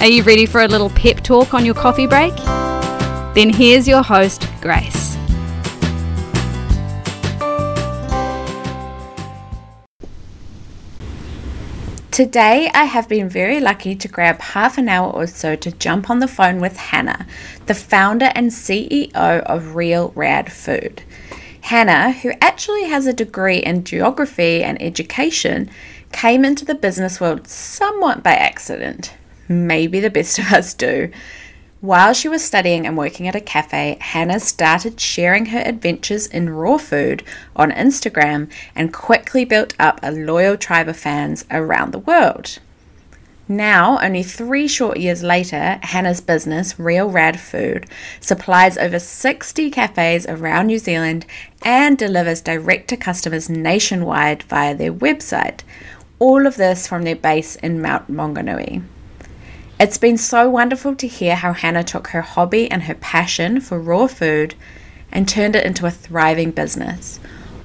are you ready for a little pep talk on your coffee break? Then here's your host, Grace. Today, I have been very lucky to grab half an hour or so to jump on the phone with Hannah, the founder and CEO of Real Rad Food. Hannah, who actually has a degree in geography and education, came into the business world somewhat by accident. Maybe the best of us do. While she was studying and working at a cafe, Hannah started sharing her adventures in raw food on Instagram and quickly built up a loyal tribe of fans around the world. Now, only 3 short years later, Hannah's business, Real Rad Food, supplies over 60 cafes around New Zealand and delivers direct to customers nationwide via their website. All of this from their base in Mount Maunganui. It's been so wonderful to hear how Hannah took her hobby and her passion for raw food and turned it into a thriving business,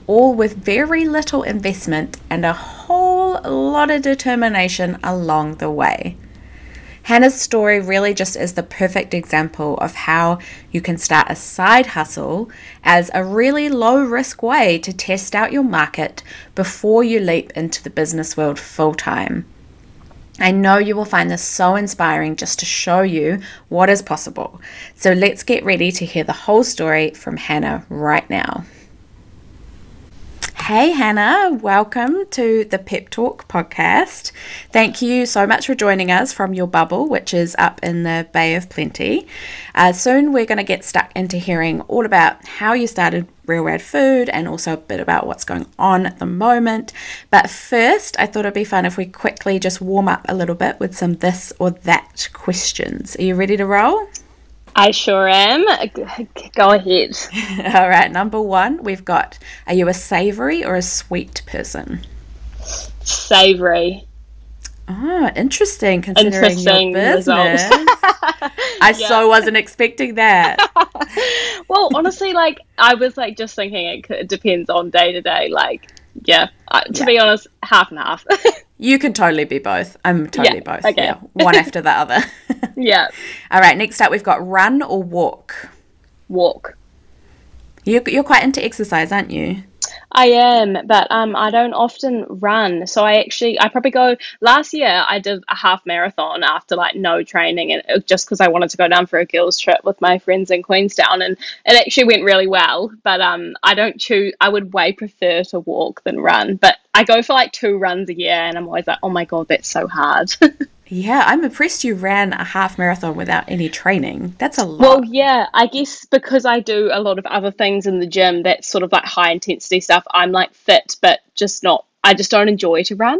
all with very little investment and a whole lot of determination along the way. Hannah's story really just is the perfect example of how you can start a side hustle as a really low-risk way to test out your market before you leap into the business world full-time. I know you will find this so inspiring just to show you what is possible. So let's get ready to hear the whole story from Hannah right now. Hey Hannah, welcome to the Pep Talk podcast. Thank you so much for joining us from your bubble, which is up in the Bay of Plenty. Soon we're going to get stuck into hearing all about how you started Real Rad Food and also a bit about what's going on at the moment. But first, I thought it'd be fun if we quickly just warm up a little bit with some this or that questions. Are you ready to roll? I sure am. Go ahead. All right. 1, we've got, are you a savoury or a sweet person? Savoury. Oh, interesting, considering your business. I so wasn't expecting that. Well, honestly, I was, just thinking it depends on day to day, be honest, half and half. You can totally be both. I'm totally both. Okay. Yeah, one after the other. Yeah. All right, next up we've got run or walk? Walk. You're quite into exercise, aren't you? I am, but I don't often run. So I probably go, last year I did a half marathon after no training, and just because I wanted to go down for a girls trip with my friends in Queenstown, and it actually went really well. But I would way prefer to walk than run, but I go for 2 runs a year and I'm always oh my God, that's so hard. Yeah, I'm impressed you ran a half marathon without any training. That's a lot. Well, yeah, I guess because I do a lot of other things in the gym, that's sort of high intensity stuff. I'm fit, but just not, I just don't enjoy to run.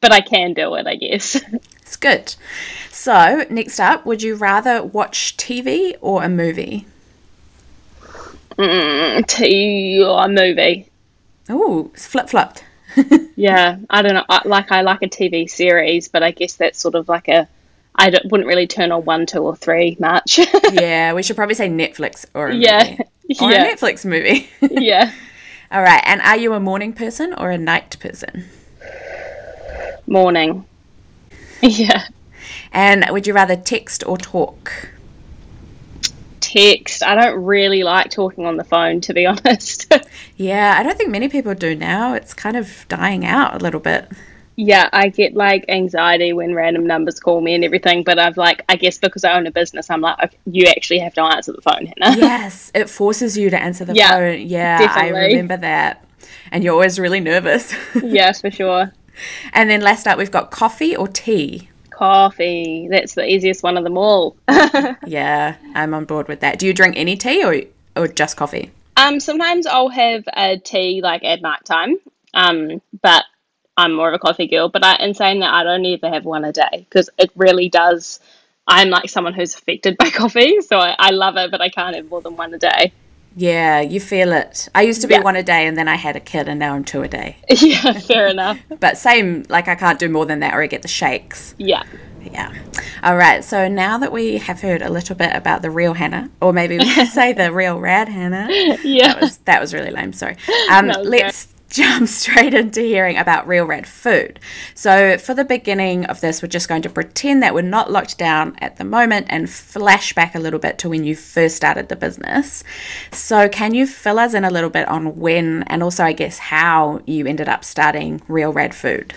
But I can do it, I guess. It's good. So next up, would you rather watch TV or a movie? TV or a movie. Oh, it's flip-flopped. Yeah, I don't know. I like a TV series, but I guess that's sort of wouldn't really turn on 1, 2, or 3 much. Yeah, we should probably say Netflix or a movie. Or a Netflix movie. Yeah. All right, and are you a morning person or a night person? Morning. Yeah. And would you rather text or talk? Text. I don't really like talking on the phone, to be honest. Yeah, I don't think many people do now. It's kind of dying out a little bit. Yeah, I get anxiety when random numbers call me and everything, but I've I guess because I own a business, I'm okay, you actually have to answer the phone, Hannah. Yes, it forces you to answer the phone. Yeah, definitely. I remember that. And you're always really nervous. Yes, for sure. And then last up, we've got coffee or tea? Coffee. That's the easiest one of them all. Yeah, I'm on board with that. Do you drink any tea or just coffee? Sometimes I'll have a tea at night time, but I'm more of a coffee girl, but in saying that, I don't ever have one a day because it really does. I'm like someone who's affected by coffee, so I love it, but I can't have more than one a day. Yeah, you feel it. I used to be one a day, and then I had a kid, and now I'm two a day. Yeah, fair enough. But same, like I can't do more than that, or I get the shakes. Yeah. Yeah. All right, so now that we have heard a little bit about the real Hannah, or maybe we can say the real rad Hannah. Yeah. That was really lame, sorry. Let's jump straight into hearing about Real Rad Food. So for the beginning of this, we're just going to pretend that we're not locked down at the moment and flash back a little bit to when you first started the business. So can you fill us in a little bit on when and also, I guess, how you ended up starting Real Rad Food?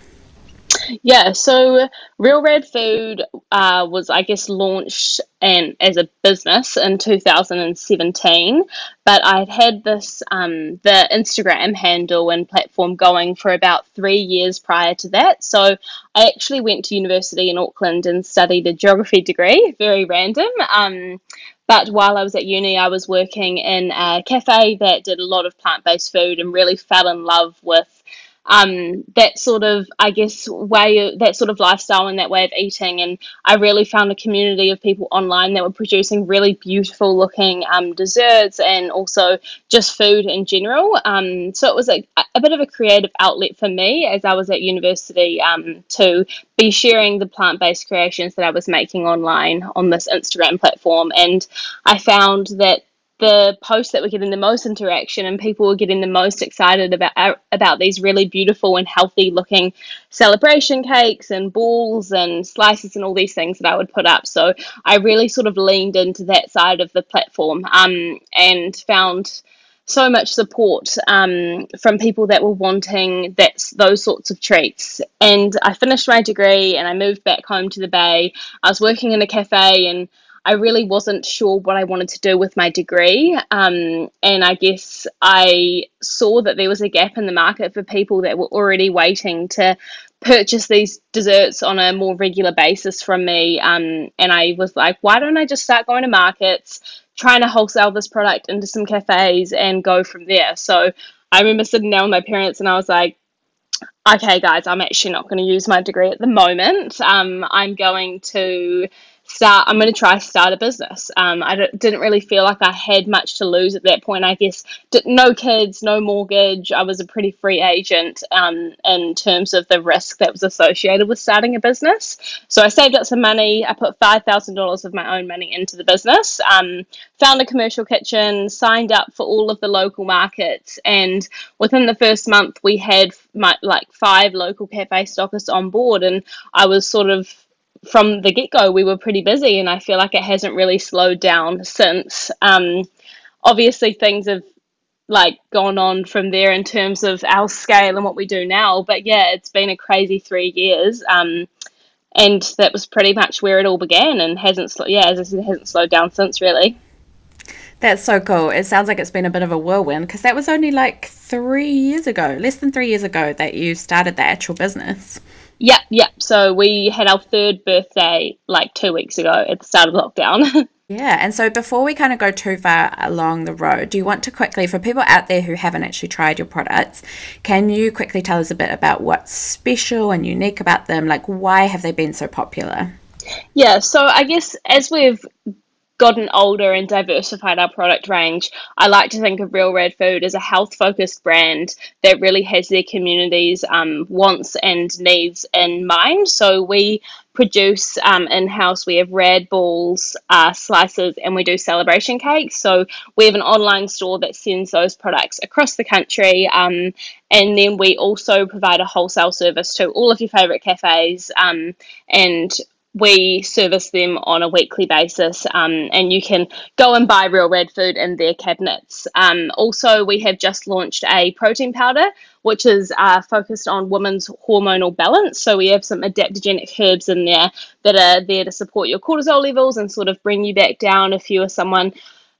Yeah, so Real Rad Food was, I guess, launched as a business in 2017, but I'd had this the Instagram handle and platform going for about 3 years prior to that. So I actually went to university in Auckland and studied a geography degree, very random. But while I was at uni, I was working in a cafe that did a lot of plant-based food and really fell in love with that sort of, I guess, way, that sort of lifestyle and that way of eating. And I really found a community of people online that were producing really beautiful looking desserts and also just food in general. So it was a bit of a creative outlet for me as I was at university to be sharing the plant-based creations that I was making online on this Instagram platform. And I found that the posts that were getting the most interaction and people were getting the most excited about these really beautiful and healthy looking celebration cakes and balls and slices and all these things that I would put up. So I really sort of leaned into that side of the platform and found so much support from people that were wanting those sorts of treats. And I finished my degree and I moved back home to the Bay. I was working in a cafe and I really wasn't sure what I wanted to do with my degree, and I guess I saw that there was a gap in the market for people that were already waiting to purchase these desserts on a more regular basis from me, and I was like, why don't I just start going to markets, trying to wholesale this product into some cafes and go from there. So I remember sitting down with my parents and I was like, okay guys, I'm actually not going to use my degree at the moment. I'm going to try start a business. I didn't really feel like I had much to lose at that point. I guess no kids, no mortgage. I was a pretty free agent in terms of the risk that was associated with starting a business. So I saved up some money. I put $5,000 of my own money into the business, found a commercial kitchen, signed up for all of the local markets. And within the first month, we had five local cafe stockists on board. And I was sort of, from the get-go, we were pretty busy, and I feel like it hasn't really slowed down since. Obviously things have gone on from there in terms of our scale and what we do now, but yeah, it's been a crazy 3 years, and that was pretty much where it all began, and hasn't slowed down since, really. That's so cool. It sounds like it's been a bit of a whirlwind, because that was only less than 3 years ago that you started the actual business. Yeah. So we had our third birthday 2 weeks ago at the start of lockdown. Yeah. And so before we kind of go too far along the road, do you want to quickly, for people out there who haven't actually tried your products, can you quickly tell us a bit about what's special and unique about them? Why have they been so popular? Yeah. So I guess as we've gotten older and diversified our product range, I like to think of Real Rad Food as a health-focused brand that really has their community's wants and needs in mind. So we produce in-house, we have rad balls, slices, and we do celebration cakes. So we have an online store that sends those products across the country, and then we also provide a wholesale service to all of your favourite cafes, and we service them on a weekly basis, and you can go and buy Real Rad Food in their cabinets. Also, we have just launched a protein powder, which is focused on women's hormonal balance. So we have some adaptogenic herbs in there that are there to support your cortisol levels and sort of bring you back down if you are someone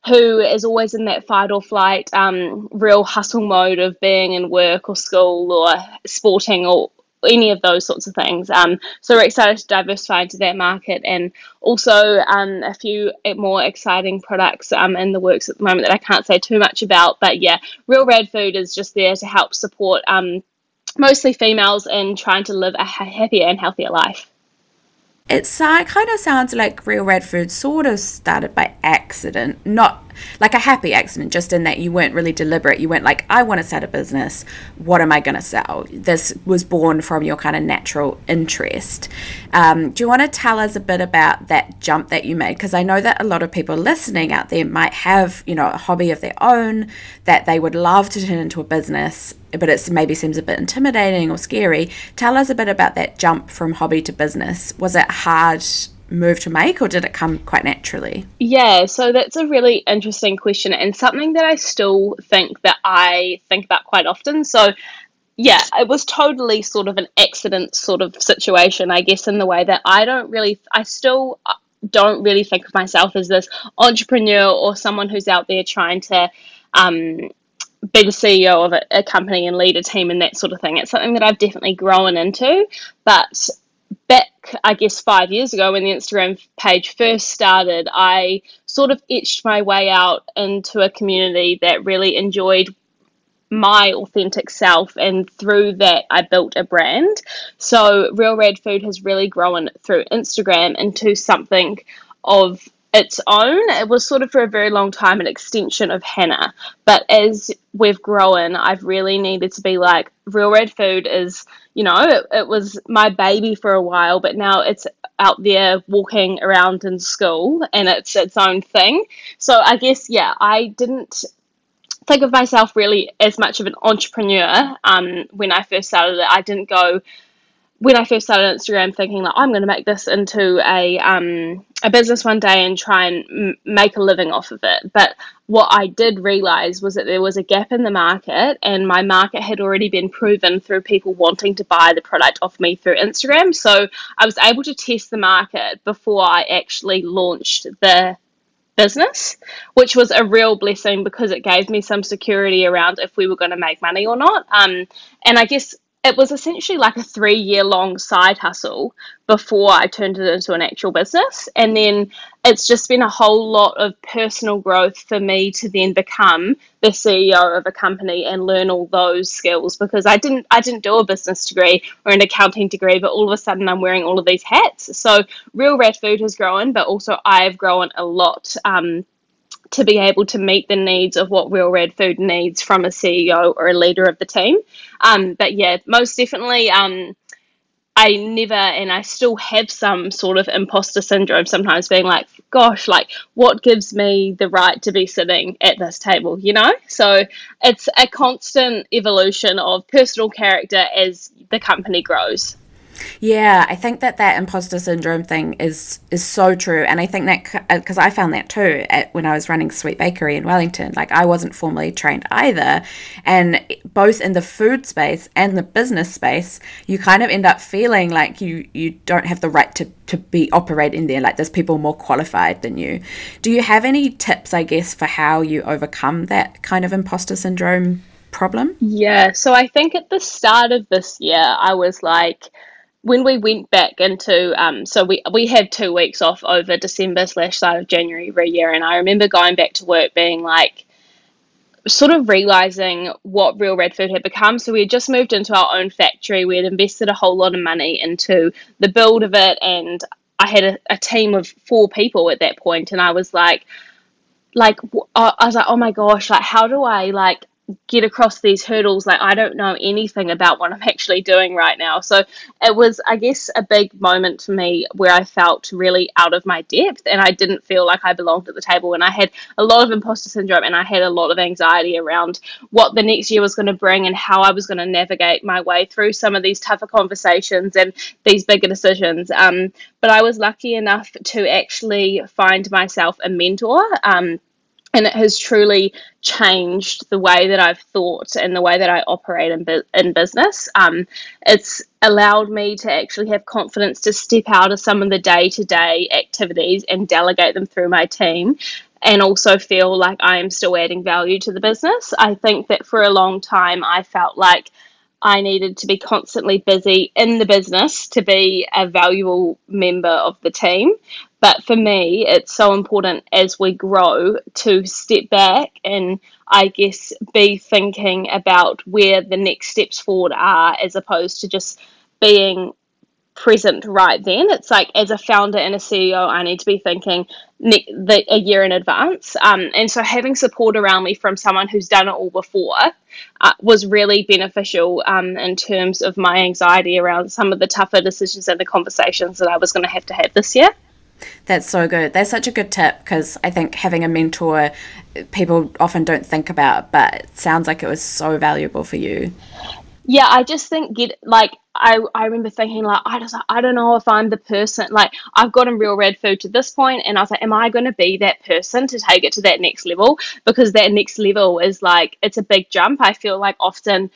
who is always in that fight or flight, real hustle mode of being in work or school or sporting or any of those sorts of things. So we're excited to diversify into that market, and also a few more exciting products in the works at the moment that I can't say too much about. But yeah, Real Rad Food is just there to help support mostly females, in trying to live a happier and healthier life. It kind of sounds like Real Rad Food sort of started by accident, not like a happy accident, just in that you weren't really deliberate. You weren't like, I want to start a business. What am I going to sell? This was born from your kind of natural interest. Do you want to tell us a bit about that jump that you made? Because I know that a lot of people listening out there might have, you know, a hobby of their own that they would love to turn into a business, but it maybe seems a bit intimidating or scary. Tell us a bit about that jump from hobby to business. Was it hard move to make, or did it come quite naturally? Yeah, so that's a really interesting question, and something that I still think that I think about quite often. So yeah, it was totally sort of an accident sort of situation, I guess, in the way that I still don't really think of myself as this entrepreneur or someone who's out there trying to be the CEO of a company and lead a team and that sort of thing. It's something that I've definitely grown into, but back, I guess, 5 years ago when the Instagram page first started, I sort of etched my way out into a community that really enjoyed my authentic self, and through that I built a brand. So Real Rad Food has really grown through Instagram into something of its own. It was sort of for a very long time an extension of Hannah, but as we've grown, I've really needed to be like, Real Rad Food is, you know, it was my baby for a while, but now it's out there walking around in school and it's its own thing. So I guess, yeah, I didn't think of myself really as much of an entrepreneur when I first started it. I didn't go, when I first started Instagram, thinking like, I'm going to make this into a business one day and try and make a living off of it. But what I did realize was that there was a gap in the market, and my market had already been proven through people wanting to buy the product off me through Instagram. So I was able to test the market before I actually launched the business, which was a real blessing because it gave me some security around if we were going to make money or not. And I guess it was essentially like a 3-year-long side hustle before I turned it into an actual business. And then it's just been a whole lot of personal growth for me to then become the CEO of a company and learn all those skills, because I didn't do a business degree or an accounting degree, but all of a sudden I'm wearing all of these hats. So Real Rad Food has grown, but also I've grown a lot to be able to meet the needs of what Real Rad Food needs from a CEO or a leader of the team. But yeah, most definitely, I never, and I still have some sort of imposter syndrome sometimes, being like, gosh, like what gives me the right to be sitting at this table, you know? So it's a constant evolution of personal character as the company grows. Yeah, I think that imposter syndrome thing is so true. And I think that, because I found that too when I was running Sweet Bakery in Wellington, like I wasn't formally trained either. And both in the food space and the business space, you kind of end up feeling like you don't have the right to be operating there, like there's people more qualified than you. Do you have any tips, I guess, for how you overcome that kind of imposter syndrome problem? Yeah, so I think at the start of this year, I was like, when we went back into, so we had 2 weeks off over December/start of January every year, and I remember going back to work being like, sort of realising what Real Rad Food had become. So we had just moved into our own factory, we had invested a whole lot of money into the build of it, and I had a team of 4 people at that point, and I was like, oh my gosh, like how do I like get across these hurdles? Like I don't know anything about what I'm actually doing right now. So it was, I guess, a big moment for me where I felt really out of my depth, and I didn't feel like I belonged at the table, and I had a lot of imposter syndrome, and I had a lot of anxiety around what the next year was going to bring and how I was going to navigate my way through some of these tougher conversations and these bigger decisions. But I was lucky enough to actually find myself a mentor, and it has truly changed the way that I've thought and the way that I operate in business. It's allowed me to actually have confidence to step out of some of the day-to-day activities and delegate them through my team, and also feel like I am still adding value to the business. I think that for a long time I felt like I needed to be constantly busy in the business to be a valuable member of the team. But for me, it's so important as we grow to step back and I guess be thinking about where the next steps forward are, as opposed to just being present right then. It's like, as a founder and a CEO, I need to be thinking a year in advance. And so having support around me from someone who's done it all before was really beneficial in terms of my anxiety around some of the tougher decisions and the conversations that I was going to have this year. That's so good. That's such a good tip, because I think having a mentor, people often don't think about, but it sounds like it was so valuable for you. Yeah, I just think I remember thinking I don't know if I'm the person, I've gotten Real Rad Food to this point, and I was like, am I going to be that person to take it to that next level? Because that next level is it's a big jump. I feel like often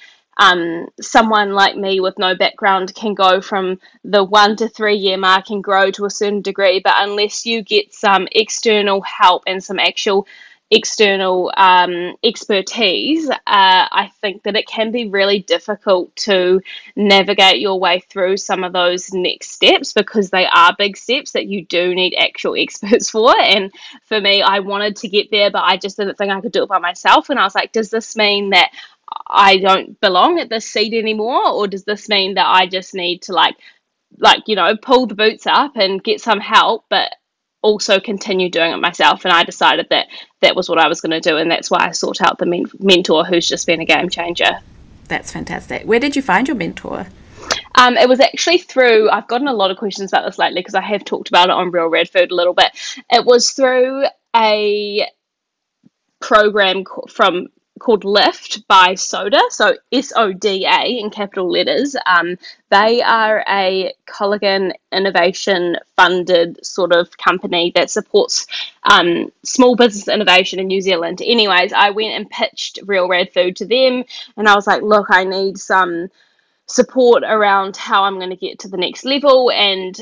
someone like me with no background can go from the 1 to 3 year mark and grow to a certain degree, but unless you get some external help and some actual external expertise, I think that it can be really difficult to navigate your way through some of those next steps, because they are big steps that you do need actual experts for. And for me, I wanted to get there, but I just didn't think I could do it by myself. And I was like, does this mean that I don't belong at this seat anymore, or does this mean that I just need to pull the boots up and get some help, but also continue doing it myself? And I decided that was what I was going to do, and that's why I sought out the mentor who's just been a game changer. That's fantastic. Where did you find your mentor? It was actually through, I've gotten a lot of questions about this lately because I have talked about it on Real Rad Food a little bit. It was through a program called Lift by Soda, so SODA in capital letters. They are a Culligan innovation funded sort of company that supports small business innovation in New Zealand. Anyways, I went and pitched Real Rad Food to them, and I was like, look, I need some support around how I'm going to get to the next level, and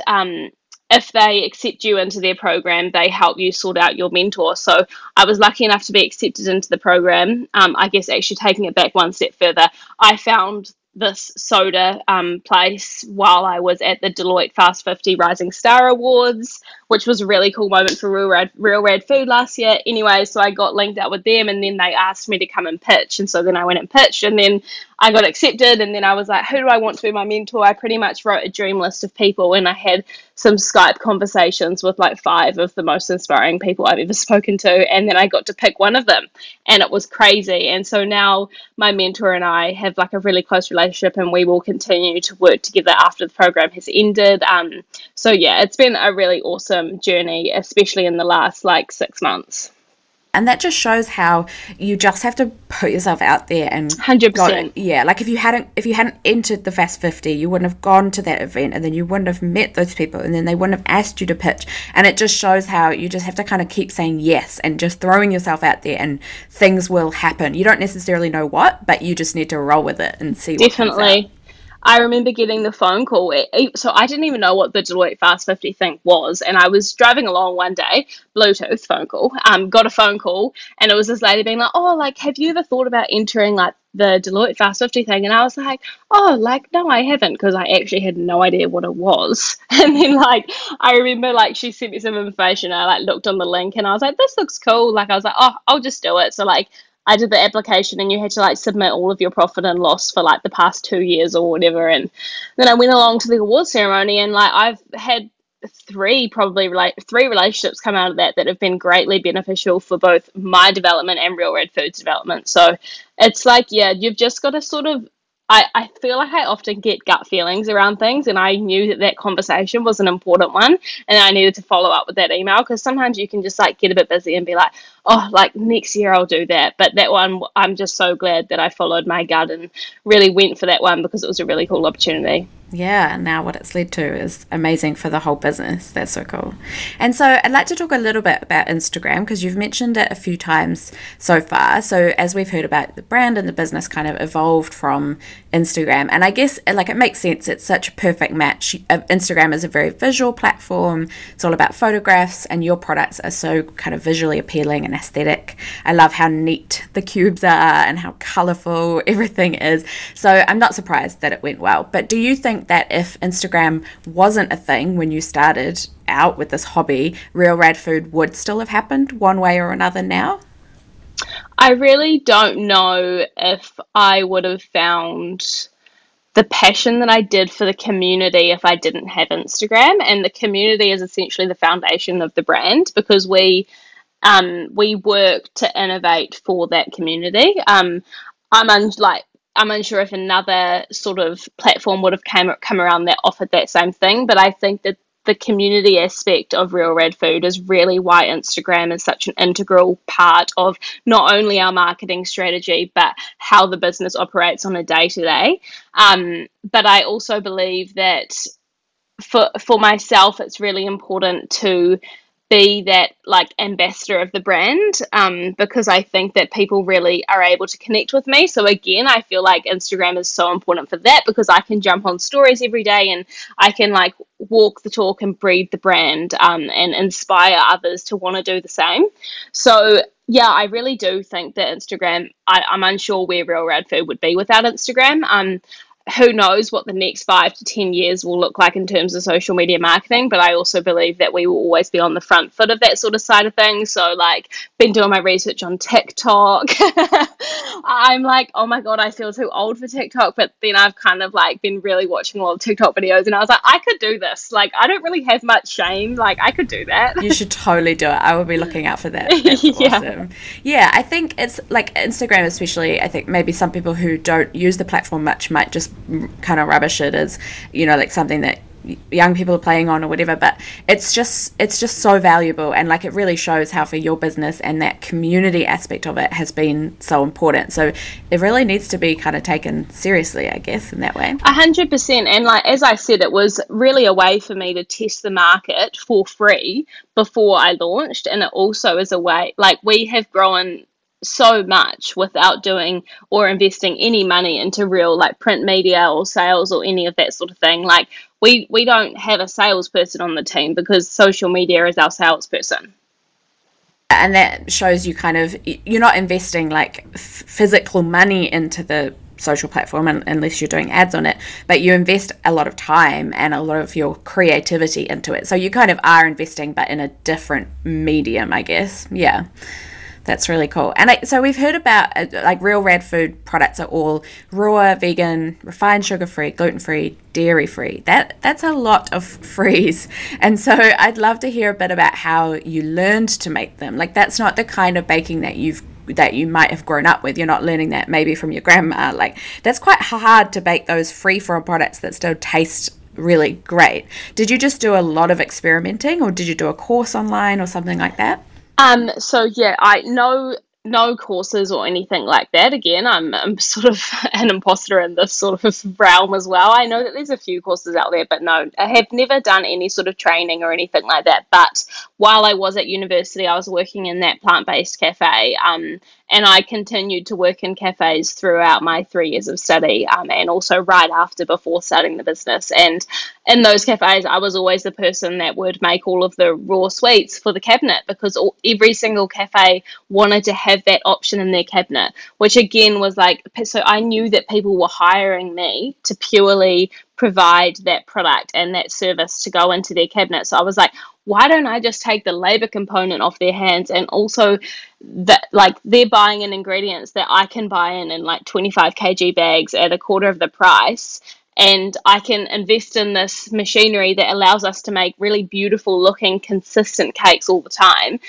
if they accept you into their program, they help you sort out your mentor. So I was lucky enough to be accepted into the program. I guess actually taking it back one step further, I found this soda place while I was at the Deloitte Fast 50 Rising Star Awards, which was a really cool moment for Real Rad Food last year. Anyway, so I got linked up with them, and then they asked me to come and pitch, and so then I went and pitched, and then I got accepted, and then I was like, who do I want to be my mentor? I pretty much wrote a dream list of people, and I had some Skype conversations with 5 of the most inspiring people I've ever spoken to, and then I got to pick one of them, and it was crazy. And so now my mentor and I have a really close relationship, and we will continue to work together after the program has ended. So yeah, it's been a really awesome journey, especially in the last 6 months. And that just shows how you just have to put yourself out there and 100%. Yeah, if you hadn't entered the Fast 50, you wouldn't have gone to that event, and then you wouldn't have met those people, and then they wouldn't have asked you to pitch. And it just shows how you just have to kind of keep saying yes and just throwing yourself out there, and things will happen. You don't necessarily know what, but you just need to roll with it and see what comes out. Definitely. I remember getting the phone call. So I didn't even know what the Deloitte Fast 50 thing was. And I was driving along one day, Bluetooth phone call, got a phone call. And it was this lady being have you ever thought about entering the Deloitte Fast 50 thing? And I was like, no, I haven't, because I actually had no idea what it was. And then I remember she sent me some information. I looked on the link, and I was like, this looks cool. I was like, oh, I'll just do it. So I did the application, and you had to submit all of your profit and loss for the past 2 years or whatever. And then I went along to the awards ceremony, and I've had three relationships come out of that have been greatly beneficial for both my development and Real Rad Food's development. So it's you've just got to sort of, I feel like I often get gut feelings around things, and I knew that conversation was an important one, and I needed to follow up with that email, because sometimes you can just get a bit busy and be next year I'll do that. But that one, I'm just so glad that I followed my gut and really went for that one, because it was a really cool opportunity. yeah, now what it's led to is amazing for the whole business. That's so cool. And so I'd like to talk a little bit about Instagram, because you've mentioned it a few times so far. So as we've heard about, the brand and the business kind of evolved from Instagram. And I guess like it makes sense. It's such a perfect match. Instagram is a very visual platform. It's all about photographs, and your products are so kind of visually appealing and aesthetic. I love how neat the cubes are and how colorful everything is. So I'm not surprised that it went well. But do you think that if Instagram wasn't a thing when you started out with this hobby, Real Rad Food would still have happened one way or another now? I really don't know if I would have found the passion that I did for the community if I didn't have Instagram. And the community is essentially the foundation of the brand, because we work to innovate for that community. I'm unsure if another sort of platform would have come around that offered that same thing, but I think that the community aspect of Real Rad Food is really why Instagram is such an integral part of not only our marketing strategy, but how the business operates on a day-to-day. But I also believe that for myself, it's really important to be that like ambassador of the brand, because I think that people really are able to connect with me. So again, I feel like Instagram is so important for that, because I can jump on stories every day and I can like walk the talk and breathe the brand, and inspire others to want to do the same. So yeah, I really do think that Instagram, I'm unsure where Real Rad Food would be without Instagram. Who knows what the next 5 to 10 years will look like in terms of social media marketing, but I also believe that we will always be on the front foot of that sort of side of things. So like, been doing my research on TikTok. I'm like, oh my God, I feel too old for TikTok. But then I've kind of like been really watching a lot of TikTok videos, and I was like, I could do this. Like, I don't really have much shame. Like, I could do that. You should totally do it. I will be looking out for that. That's yeah. Awesome. Yeah, I think it's like Instagram especially, I think maybe some people who don't use the platform much might just kind of rubbish it as, you know, like something that young people are playing on or whatever, but it's just so valuable. And like, it really shows how for your business and that community aspect of it has been so important. So it really needs to be kind of taken seriously, I guess, in that way. 100%. And like, as I said, it was really a way for me to test the market for free before I launched. And it also is a way, like, we have grown so much without doing or investing any money into real like print media or sales or any of that sort of thing. Like we don't have a salesperson on the team because social media is our salesperson. And that shows you kind of, you're not investing like physical money into the social platform unless you're doing ads on it, but you invest a lot of time and a lot of your creativity into it. So you kind of are investing, but in a different medium, I guess. Yeah. That's really cool. And so we've heard about like Real Rad Food products are all raw, vegan, refined, sugar-free, gluten-free, dairy-free. That's a lot of frees. And so I'd love to hear a bit about how you learned to make them. Like, that's not the kind of baking that you might have grown up with. You're not learning that maybe from your grandma. Like, that's quite hard to bake those free-from products that still taste really great. Did you just do a lot of experimenting, or did you do a course online or something like that? So yeah, I no courses or anything like that. Again, I'm sort of an imposter in this sort of realm as well. I know that there's a few courses out there, but no, I have never done any sort of training or anything like that. But while I was at university, I was working in that plant-based cafe, and I continued to work in cafes throughout my 3 years of study, and also right after before starting the business. And in those cafes, I was always the person that would make all of the raw sweets for the cabinet, because every single cafe wanted to have that option in their cabinet, which again was like, so I knew that people were hiring me to purely provide that product and that service to go into their cabinet. So I was like, why don't I just take the labor component off their hands, and also that like they're buying in ingredients that I can buy in like 25 kg bags at a quarter of the price, and I can invest in this machinery that allows us to make really beautiful looking consistent cakes all the time.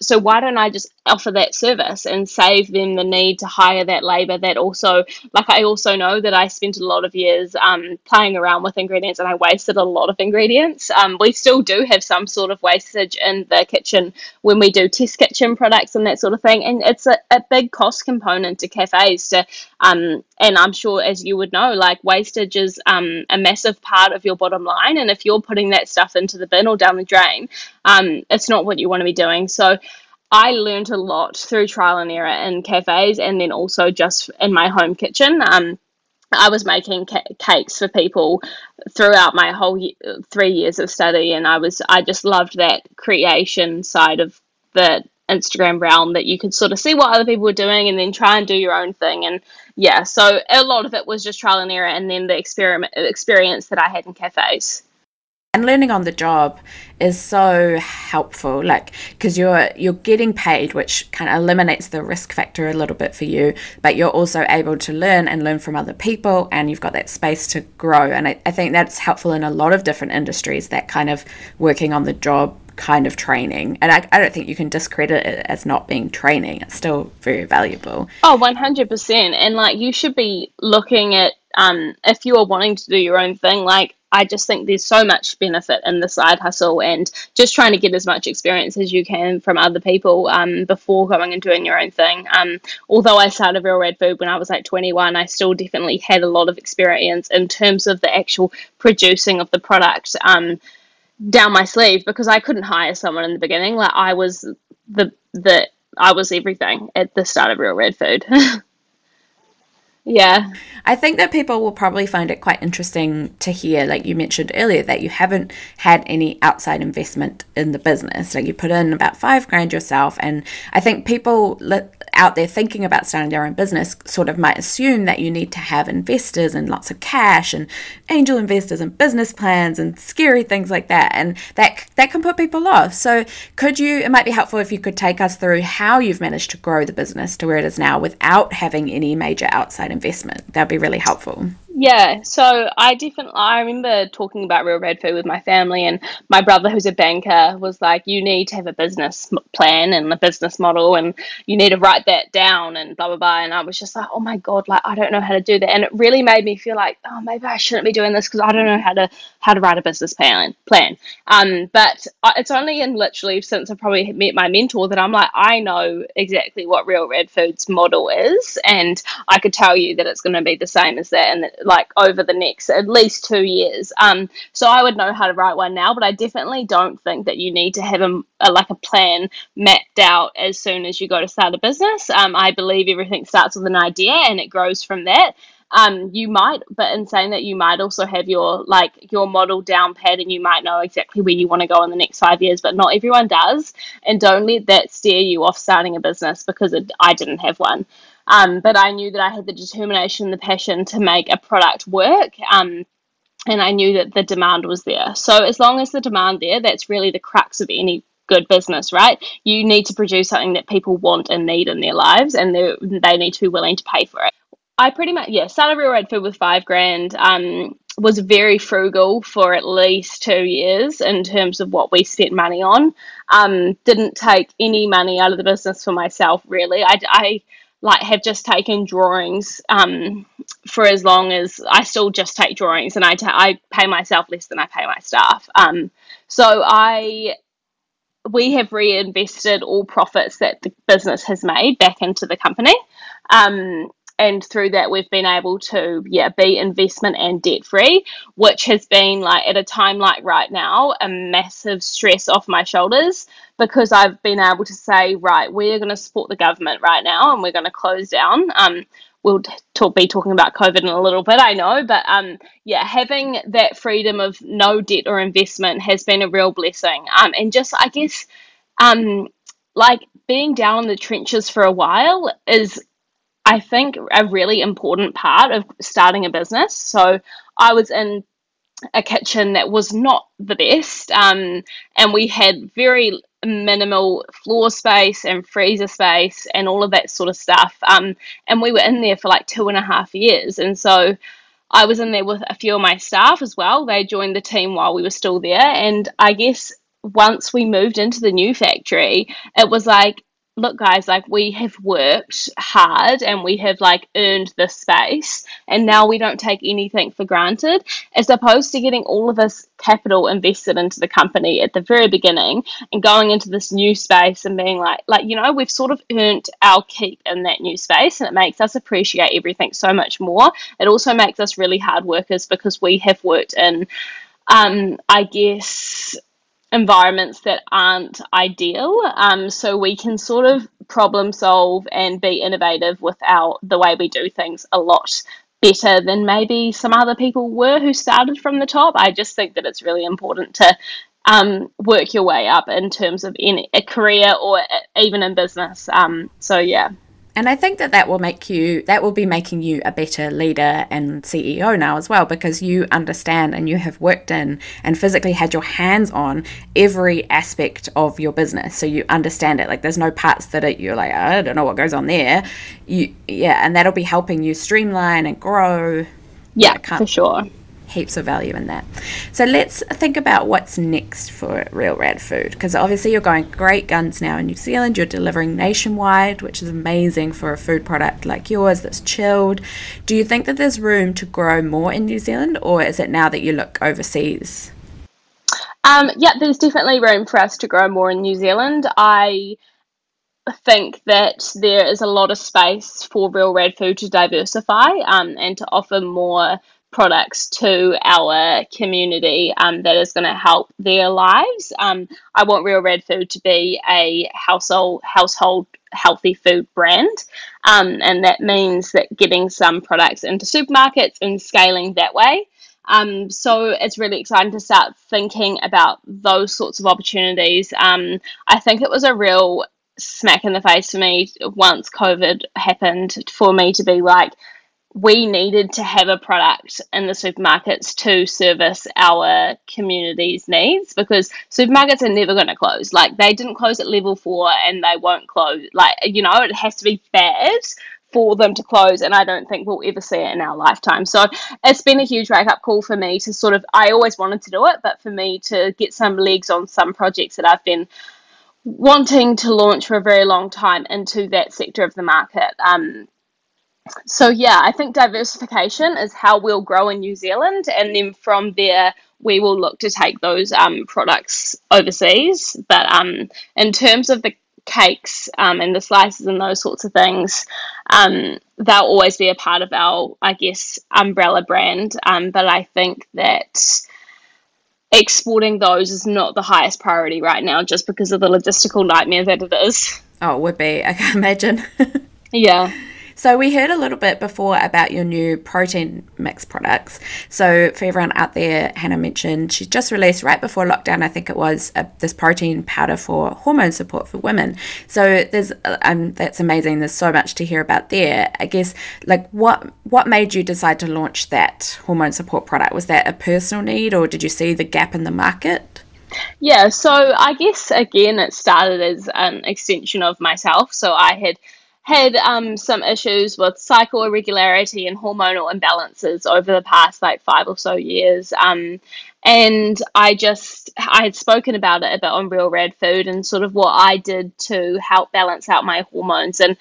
So why don't I just offer that service and save them the need to hire that labor? That also, like, I also know that I spent a lot of years playing around with ingredients, and I wasted a lot of ingredients. We still do have some sort of wastage in the kitchen when we do test kitchen products and that sort of thing, and it's a big cost component to cafes to And I'm sure, as you would know, like wastage is a massive part of your bottom line. And if you're putting that stuff into the bin or down the drain, it's not what you want to be doing. So I learned a lot through trial and error in cafes, and then also just in my home kitchen. I was making cakes for people throughout my whole 3 years of study, and I just loved that creation side of the Instagram realm, that you could sort of see what other people were doing and then try and do your own thing. And yeah, so a lot of it was just trial and error, and then the experience that I had in cafes. And learning on the job is so helpful, like, because you're getting paid, which kind of eliminates the risk factor a little bit for you, but you're also able to learn from other people, and you've got that space to grow. And I think that's helpful in a lot of different industries, that kind of working on the job kind of training. And I don't think you can discredit it as not being training. It's still very valuable. Oh, 100%. And like, you should be looking at if you are wanting to do your own thing, like, I just think there's so much benefit in the side hustle and just trying to get as much experience as you can from other people before going and doing your own thing. Although I started Real Rad Food when I was like 21, I still definitely had a lot of experience in terms of the actual producing of the product down my sleeve, because I couldn't hire someone in the beginning. Like, I was everything at the start of Real Rad Food. Yeah. I think that people will probably find it quite interesting to hear, like you mentioned earlier, that you haven't had any outside investment in the business. Like, you put in about $5,000 yourself, and I think people out there thinking about starting their own business sort of might assume that you need to have investors and lots of cash and angel investors and business plans and scary things like that, and that can put people off. So it might be helpful if you could take us through how you've managed to grow the business to where it is now without having any major outside investment. That'd be really helpful. Yeah, so I remember talking about Real Rad Food with my family, and my brother, who's a banker, was like, you need to have a business plan and a business model, and you need to write that down and blah blah blah. And I was just like, oh my god, like, I don't know how to do that. And it really made me feel like, oh, maybe I shouldn't be doing this because I don't know how to write a business plan. But it's only in literally since I probably met my mentor that I'm like, I know exactly what Real Rad Food's model is, and I could tell you that it's going to be the same as that, and that, like, over the next at least 2 years. So I would know how to write one now, but I definitely don't think that you need to have a plan mapped out as soon as you go to start a business. I believe everything starts with an idea and it grows from that. You might, but in saying that, you might also have your model down pat, and you might know exactly where you want to go in the next 5 years, but not everyone does. And don't let that steer you off starting a business, because I didn't have one. But I knew that I had the determination, the passion to make a product work. And I knew that the demand was there. So as long as the demand there, that's really the crux of any good business, right? You need to produce something that people want and need in their lives, and they need to be willing to pay for it. I pretty much, started Real Rad Food with $5,000, was very frugal for at least 2 years in terms of what we spent money on. Didn't take any money out of the business for myself, really. I like have just taken drawings for as long as I still just take drawings, and I pay myself less than I pay my staff. So we have reinvested all profits that the business has made back into the company. And through that, we've been able to, be investment and debt free, which has been, like, at a time like right now, a massive stress off my shoulders, because I've been able to say, right, we're going to support the government right now, and we're going to close down. We'll be talking about COVID in a little bit, I know, but having that freedom of no debt or investment has been a real blessing. And just, I guess, being down in the trenches for a while is, I think, a really important part of starting a business. So I was in a kitchen that was not the best, and we had very minimal floor space and freezer space and all of that sort of stuff. And we were in there for like 2.5 years. And so I was in there with a few of my staff as well. They joined the team while we were still there. And I guess once we moved into the new factory, it was like, look, guys, like, we have worked hard and we have like earned this space, and now we don't take anything for granted, as opposed to getting all of this capital invested into the company at the very beginning and going into this new space and being like, you know, we've sort of earned our keep in that new space, and it makes us appreciate everything so much more. It also makes us really hard workers because we have worked in, I guess, environments that aren't ideal, so we can sort of problem solve and be innovative with the way we do things a lot better than maybe some other people were who started from the top. I just think that it's really important to work your way up in terms of any a career or even in business. So yeah. And I think that will make you, that will be making you a better leader and CEO now as well, because you understand and you have worked in and physically had your hands on every aspect of your business. So you understand it. Like, there's no parts that you're like, I don't know what goes on there. And that'll be helping you streamline and grow. Yeah, for sure. Heaps of value in that. So let's think about what's next for Real Rad Food, because obviously you're going great guns now in New Zealand. You're delivering nationwide, which is amazing for a food product like yours that's chilled. Do you think that there's room to grow more in New Zealand, or is it now that you look overseas? Yeah, there's definitely room for us to grow more in New Zealand. I think that there is a lot of space for Real Rad Food to diversify and to offer more products to our community that is going to help their lives. I want Real Rad Food to be a household healthy food brand, and that means that getting some products into supermarkets and scaling that way. So it's really exciting to start thinking about those sorts of opportunities. I think it was a real smack in the face for me once COVID happened, for me to be like, we needed to have a product in the supermarkets to service our community's needs, because supermarkets are never going to close. Like, they didn't close at level 4 and they won't close. Like, you know, it has to be bad for them to close, and I don't think we'll ever see it in our lifetime. So it's been a huge wake-up call for me to sort of, I always wanted to do it, but for me to get some legs on some projects that I've been wanting to launch for a very long time into that sector of the market. So yeah, I think diversification is how we'll grow in New Zealand, and then from there we will look to take those products overseas. But in terms of the cakes and the slices and those sorts of things, they'll always be a part of our, I guess, umbrella brand. But I think that exporting those is not the highest priority right now, just because of the logistical nightmare that it is. Oh, it would be, I can imagine. Yeah. So we heard a little bit before about your new protein mix products. So for everyone out there, Hannah mentioned she just released right before lockdown, I think it was, this protein powder for hormone support for women. So there's that's amazing. There's so much to hear about there. I guess, like, what made you decide to launch that hormone support product? Was that a personal need, or did you see the gap in the market? Yeah, so I guess, again, it started as an extension of myself. So I had some issues with cycle irregularity and hormonal imbalances over the past 5 or so years. And I had spoken about it a bit on Real Rad Food and sort of what I did to help balance out my hormones and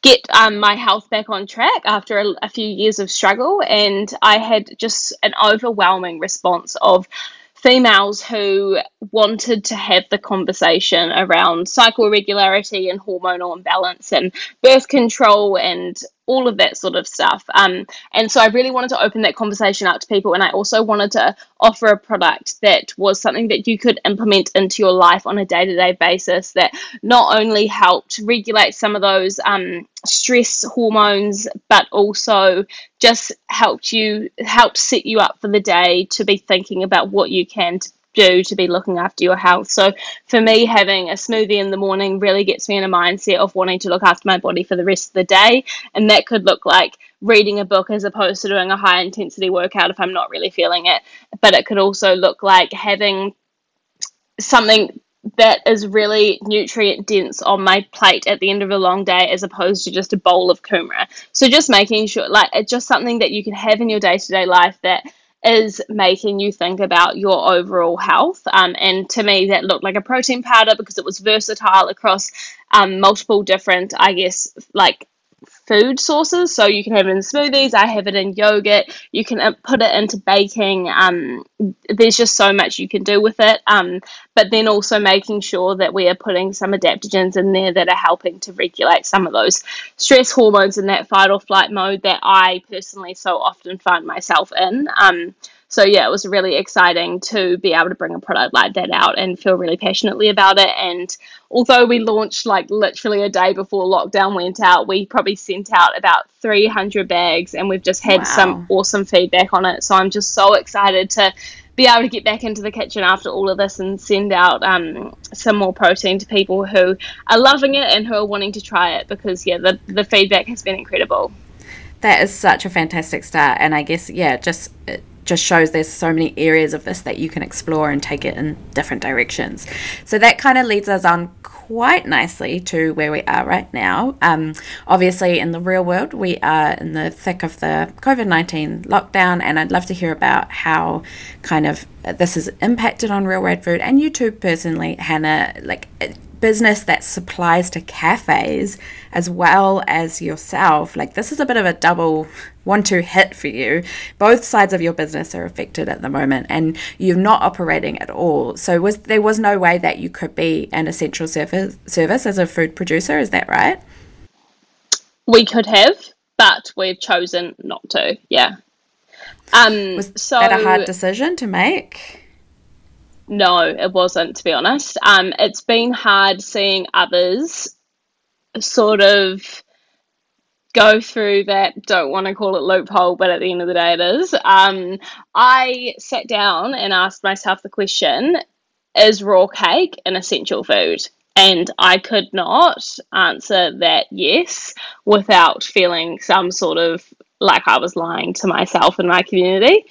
get my health back on track after a few years of struggle. And I had just an overwhelming response of females who wanted to have the conversation around cycle irregularity and hormonal imbalance and birth control and all of that sort of stuff. And so I really wanted to open that conversation up to people. And I also wanted to offer a product that was something that you could implement into your life on a day-to-day basis, that not only helped regulate some of those stress hormones, but also just helped set you up for the day to be thinking about what you can do to be looking after your health. So for me, having a smoothie in the morning really gets me in a mindset of wanting to look after my body for the rest of the day, and that could look like reading a book as opposed to doing a high intensity workout if I'm not really feeling it. But it could also look like having something that is really nutrient dense on my plate at the end of a long day, as opposed to just a bowl of kumara. So just making sure, it's just something that you can have in your day-to-day life that is making you think about your overall health. And to me, that looked like a protein powder because it was versatile across multiple different, I guess, like food sources. So you can have it in smoothies. I have it in yogurt. You can put it into baking. There's just so much you can do with it. But then also making sure that we are putting some adaptogens in there that are helping to regulate some of those stress hormones in that fight or flight mode that I personally so often find myself in. So yeah, it was really exciting to be able to bring a product like that out and feel really passionately about it. And although we launched like literally a day before lockdown went out, we probably sent out about 300 bags and we've just had some awesome feedback on it. So I'm just so excited to be able to get back into the kitchen after all of this and send out some more protein to people who are loving it and who are wanting to try it, because yeah, the feedback has been incredible. That is such a fantastic start. And I guess, yeah, just shows there's so many areas of this that you can explore and take it in different directions. So that kind of leads us on quite nicely to where we are right now. Obviously in the real world, we are in the thick of the COVID-19 lockdown, and I'd love to hear about how kind of this has impacted on Real Rad Food and you too personally, Hannah, like business that supplies to cafes as well as yourself. Like this is a bit of a double 1-2 hit for you. Both sides of your business are affected at the moment and you're not operating at all. So there was no way that you could be an essential service as a food producer, is that right? We could have, but we've chosen not to. Yeah. Was that a hard decision to make? No, it wasn't, to be honest. It's been hard seeing others sort of go through that, don't want to call it loophole, but at the end of the day it is. I sat down and asked myself the question, is raw cake an essential food? And I could not answer that yes without feeling some sort of like I was lying to myself and my community.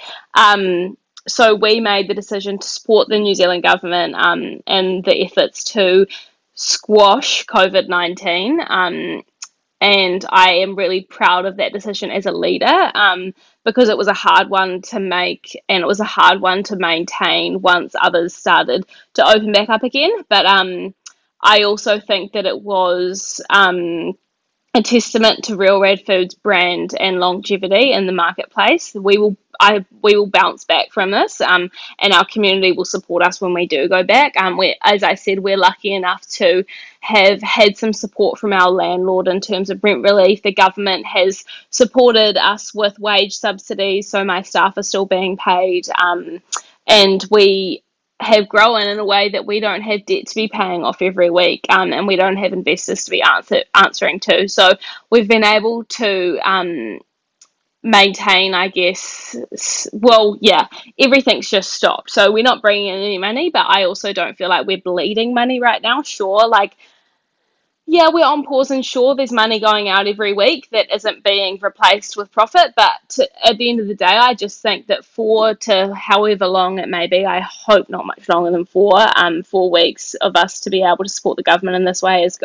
So we made the decision to support the New Zealand government and the efforts to squash COVID-19. And I am really proud of that decision as a leader because it was a hard one to make and it was a hard one to maintain once others started to open back up again. But I also think that it was a testament to Real Rad Food's brand and longevity in the marketplace. We will bounce back from this and our community will support us when we do go back. As I said, we're lucky enough to have had some support from our landlord in terms of rent relief. The government has supported us with wage subsidies, so my staff are still being paid and we have grown in a way that we don't have debt to be paying off every week and we don't have investors to be answering to. So we've been able to maintain, I guess, everything's just stopped. So we're not bringing in any money, but I also don't feel like we're bleeding money right now. Sure, like, yeah, we're on pause and sure, there's money going out every week that isn't being replaced with profit. But at the end of the day, I just think that 4 to however long it may be, I hope not much longer than 4 weeks of us to be able to support the government in this way is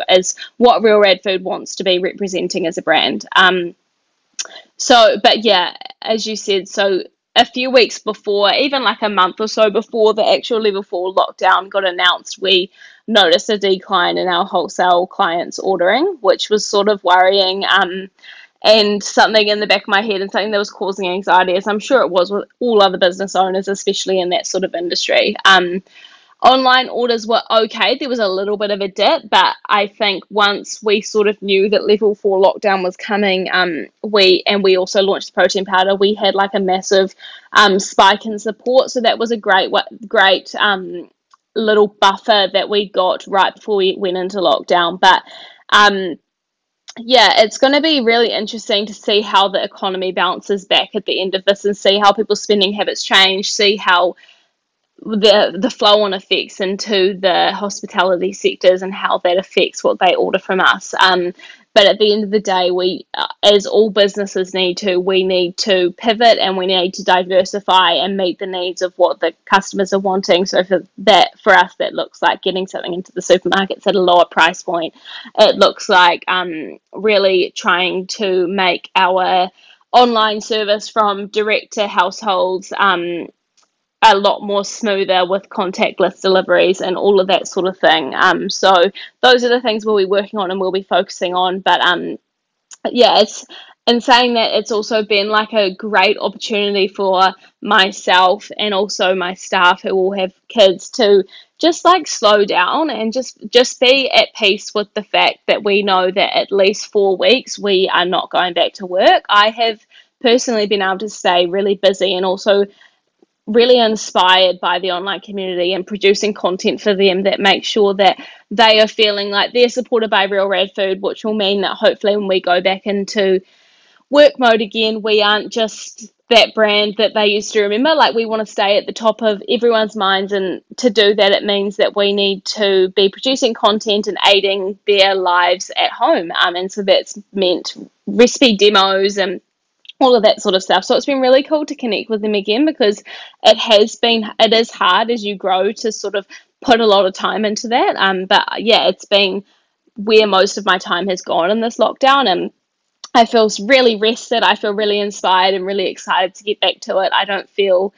what Real Rad Food wants to be representing as a brand. But yeah, as you said, so a few weeks before, even like a month or so before the actual level 4 lockdown got announced, we noticed a decline in our wholesale clients ordering, which was sort of worrying and something in the back of my head and something that was causing anxiety, as I'm sure it was with all other business owners, especially in that sort of industry. Online orders were okay. There was a little bit of a dip, but I think once we sort of knew that level 4 lockdown was coming, we also launched the protein powder. We had like a massive spike in support, so that was a great little buffer that we got right before we went into lockdown. But yeah, it's going to be really interesting to see how the economy bounces back at the end of this and see how people's spending habits change. See how the flow on effects into the hospitality sectors and how that affects what they order from us. But at the end of the day, we, as all businesses we need to pivot and we need to diversify and meet the needs of what the customers are wanting. So for us, that looks like getting something into the supermarkets at a lower price point. It looks like really trying to make our online service from direct to households a lot more smoother with contactless deliveries and all of that sort of thing. So those are the things we'll be working on and we'll be focusing on. But yeah, it's, in saying that, it's also been like a great opportunity for myself and also my staff who all have kids to just like slow down and just be at peace with the fact that we know that at least 4 weeks we are not going back to work. I have personally been able to stay really busy and also really inspired by the online community and producing content for them that makes sure that they are feeling like they're supported by Real Rad Food, which will mean that hopefully when we go back into work mode again, we aren't just that brand that they used to remember. Like, we want to stay at the top of everyone's minds, and to do that it means that we need to be producing content and aiding their lives at home, and so that's meant recipe demos and all of that sort of stuff. So it's been really cool to connect with them again, because it is hard as you grow to sort of put a lot of time into that. But yeah, it's been where most of my time has gone in this lockdown, and I feel really rested. I feel really inspired and really excited to get back to it. I don't feel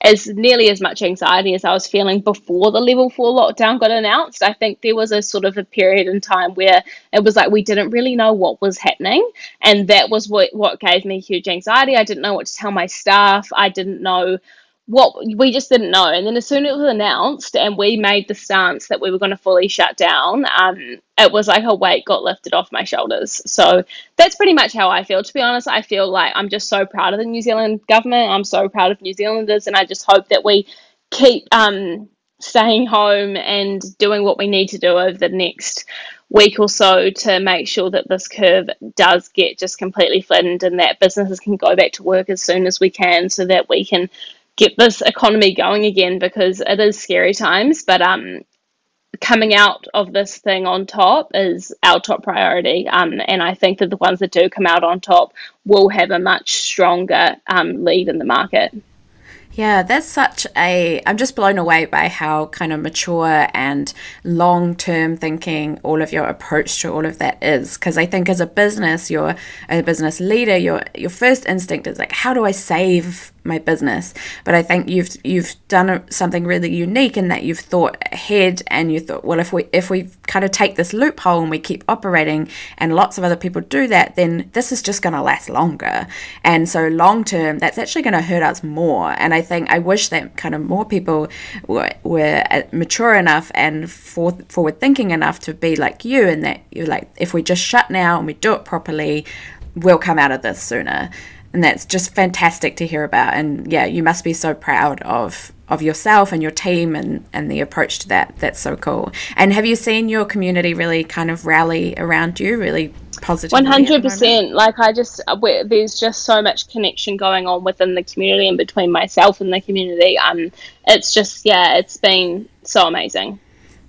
as nearly as much anxiety as I was feeling before the level 4 lockdown got announced. I think there was a sort of a period in time where it was like we didn't really know what was happening, and that was what gave me huge anxiety. I didn't know what to tell my staff. I didn't know what, we just didn't know. And then as soon as it was announced and we made the stance that we were going to fully shut down, it was like a weight got lifted off my shoulders. So that's pretty much how I feel, to be honest. I feel like I'm just so proud of the New Zealand government. I'm so proud of New Zealanders, and I just hope that we keep staying home and doing what we need to do over the next week or so to make sure that this curve does get just completely flattened and that businesses can go back to work as soon as we can, so that we can get this economy going again, because it is scary times. But coming out of this thing on top is our top priority, and I think that the ones that do come out on top will have a much stronger lead in the market. Yeah, that's such a, I'm just blown away by how kind of mature and long-term thinking all of your approach to all of that is. Because I think as a business, you're a business leader, your first instinct is like, how do I save my business? But I think you've done something really unique in that you've thought ahead, and you thought, well, if we kind of take this loophole and we keep operating, and lots of other people do that, then this is just going to last longer. And so long term, that's actually going to hurt us more. And I wish that kind of more people were mature enough and forward thinking enough to be like you, and that you're like, if we just shut now and we do it properly, we'll come out of this sooner. And that's just fantastic to hear about. And yeah, you must be so proud of yourself and your team and the approach to that. That's so cool. And have you seen your community really kind of rally around you, really positively? 100%. Like, there's just so much connection going on within the community and between myself and the community. It's just, yeah, it's been so amazing.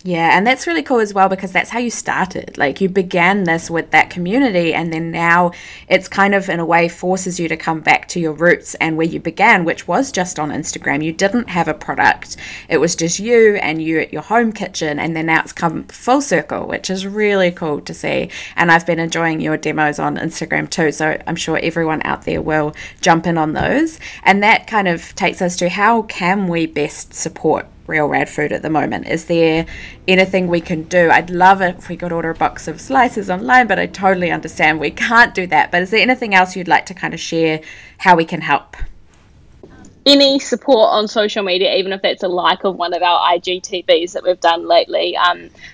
Yeah, and that's really cool as well, because that's how you started. Like, you began this with that community, and then now it's kind of, in a way, forces you to come back to your roots and where you began, which was just on Instagram. You didn't have a product. It was just you and you at your home kitchen, and then now it's come full circle, which is really cool to see. And I've been enjoying your demos on Instagram too, so I'm sure everyone out there will jump in on those. And that kind of takes us to, how can we best support Real Rad Food at the moment? Is there anything we can do? I'd love it if we could order a box of slices online, but I totally understand we can't do that. But is there anything else you'd like to kind of share, how we can help? Any support on social media, even if that's a like of one of our IGTVs that we've done lately.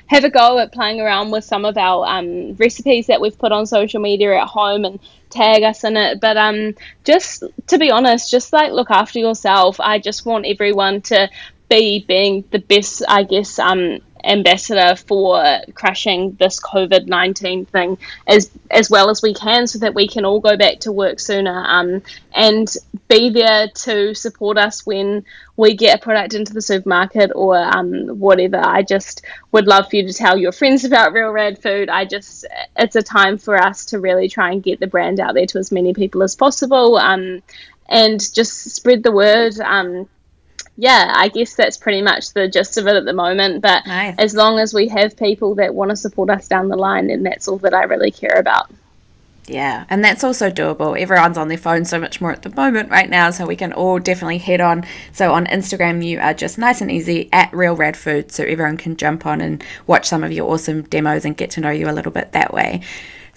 Have a go at playing around with some of our recipes that we've put on social media at home and tag us in it. But just to be honest, just like look after yourself. I just want everyone to be being the best, I guess, ambassador for crushing this COVID-19 thing as well as we can, so that we can all go back to work sooner, and be there to support us when we get a product into the supermarket or whatever. I just would love for you to tell your friends about Real Rad Food. It's a time for us to really try and get the brand out there to as many people as possible, and just spread the word. Yeah, I guess that's pretty much the gist of it at the moment. But nice. As long as we have people that want to support us down the line, then that's all that I really care about. Yeah, and that's also doable. Everyone's on their phone so much more at the moment right now, so we can all definitely head on. So on Instagram, you are just nice and easy at Real Rad Food, so everyone can jump on and watch some of your awesome demos and get to know you a little bit that way.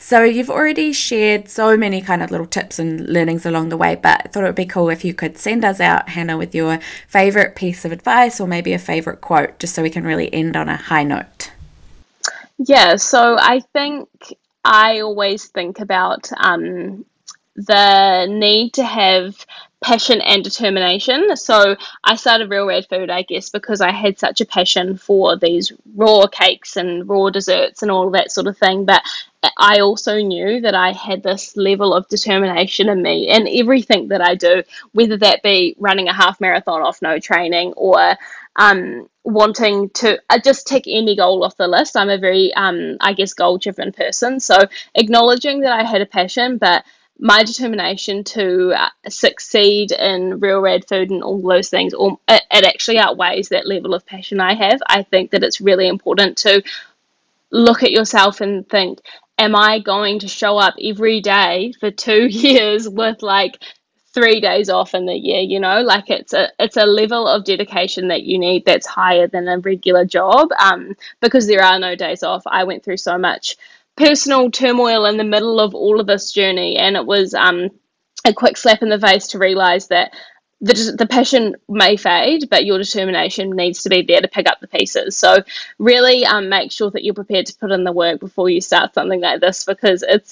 So you've already shared so many kind of little tips and learnings along the way, but I thought it would be cool if you could send us out, Hannah, with your favourite piece of advice or maybe a favourite quote, just so we can really end on a high note. Yeah, so I think I always think about the need to have passion and determination. So I started Real Rad Food, I guess, because I had such a passion for these raw cakes and raw desserts and all of that sort of thing. But I also knew that I had this level of determination in me in everything that I do, whether that be running a half marathon off no training or wanting to just tick any goal off the list. I'm a very, I guess, goal-driven person. So acknowledging that I had a passion, but my determination to succeed in Real Rad Food and all those things, or it actually outweighs that level of passion I have. I think that it's really important to look at yourself and think, am I going to show up every day for 2 years with like 3 days off in the year? You know, like it's a level of dedication that you need that's higher than a regular job, because there are no days off. I went through so much personal turmoil in the middle of all of this journey, and it was a quick slap in the face to realize that the passion may fade, but your determination needs to be there to pick up the pieces. So really make sure that you're prepared to put in the work before you start something like this, because it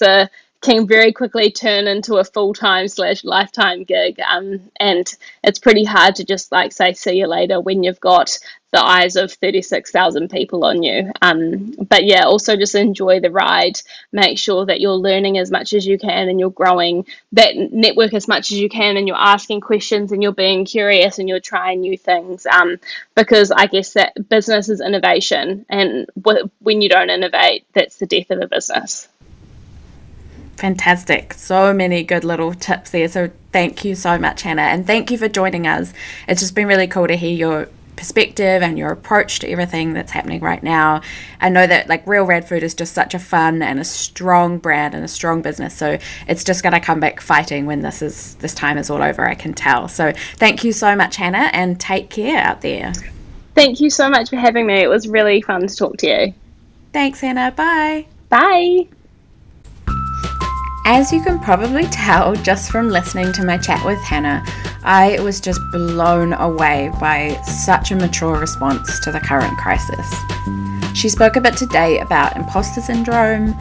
can very quickly turn into a full-time / lifetime gig, and it's pretty hard to just like say see you later when you've got the eyes of 36,000 people on you. But yeah, also just enjoy the ride. Make sure that you're learning as much as you can and you're growing that network as much as you can, and you're asking questions and you're being curious and you're trying new things, because I guess that business is innovation, and when you don't innovate, that's the death of the business. Fantastic. So many good little tips there. So thank you so much, Hannah, and thank you for joining us. It's just been really cool to hear your perspective and your approach to everything that's happening right now. I know that like Real Rad Food is just such a fun and a strong brand and a strong business, so it's just going to come back fighting when this time is all over, I can tell. So thank you so much, Hannah, and take care out there. Thank you so much for having me. It was really fun to talk to you. Thanks, Hannah. Bye. As you can probably tell just from listening to my chat with Hannah, I was just blown away by such a mature response to the current crisis. She spoke a bit today about imposter syndrome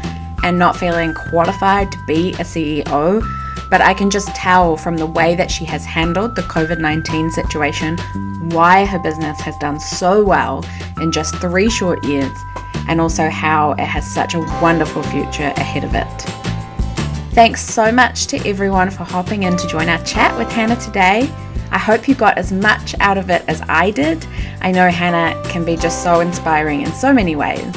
and not feeling qualified to be a CEO, but I can just tell from the way that she has handled the COVID-19 situation why her business has done so well in just 3 short years, and also how it has such a wonderful future ahead of it. Thanks so much to everyone for hopping in to join our chat with Hannah today. I hope you got as much out of it as I did. I know Hannah can be just so inspiring in so many ways.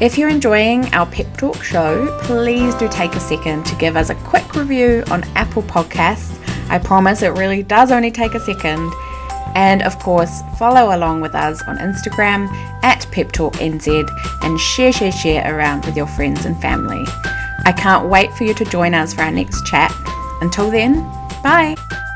If you're enjoying our Pep Talk show, please do take a second to give us a quick review on Apple Podcasts. I promise it really does only take a second. And of course, follow along with us on Instagram at PepTalkNZ and share around with your friends and family. I can't wait for you to join us for our next chat. Until then, bye!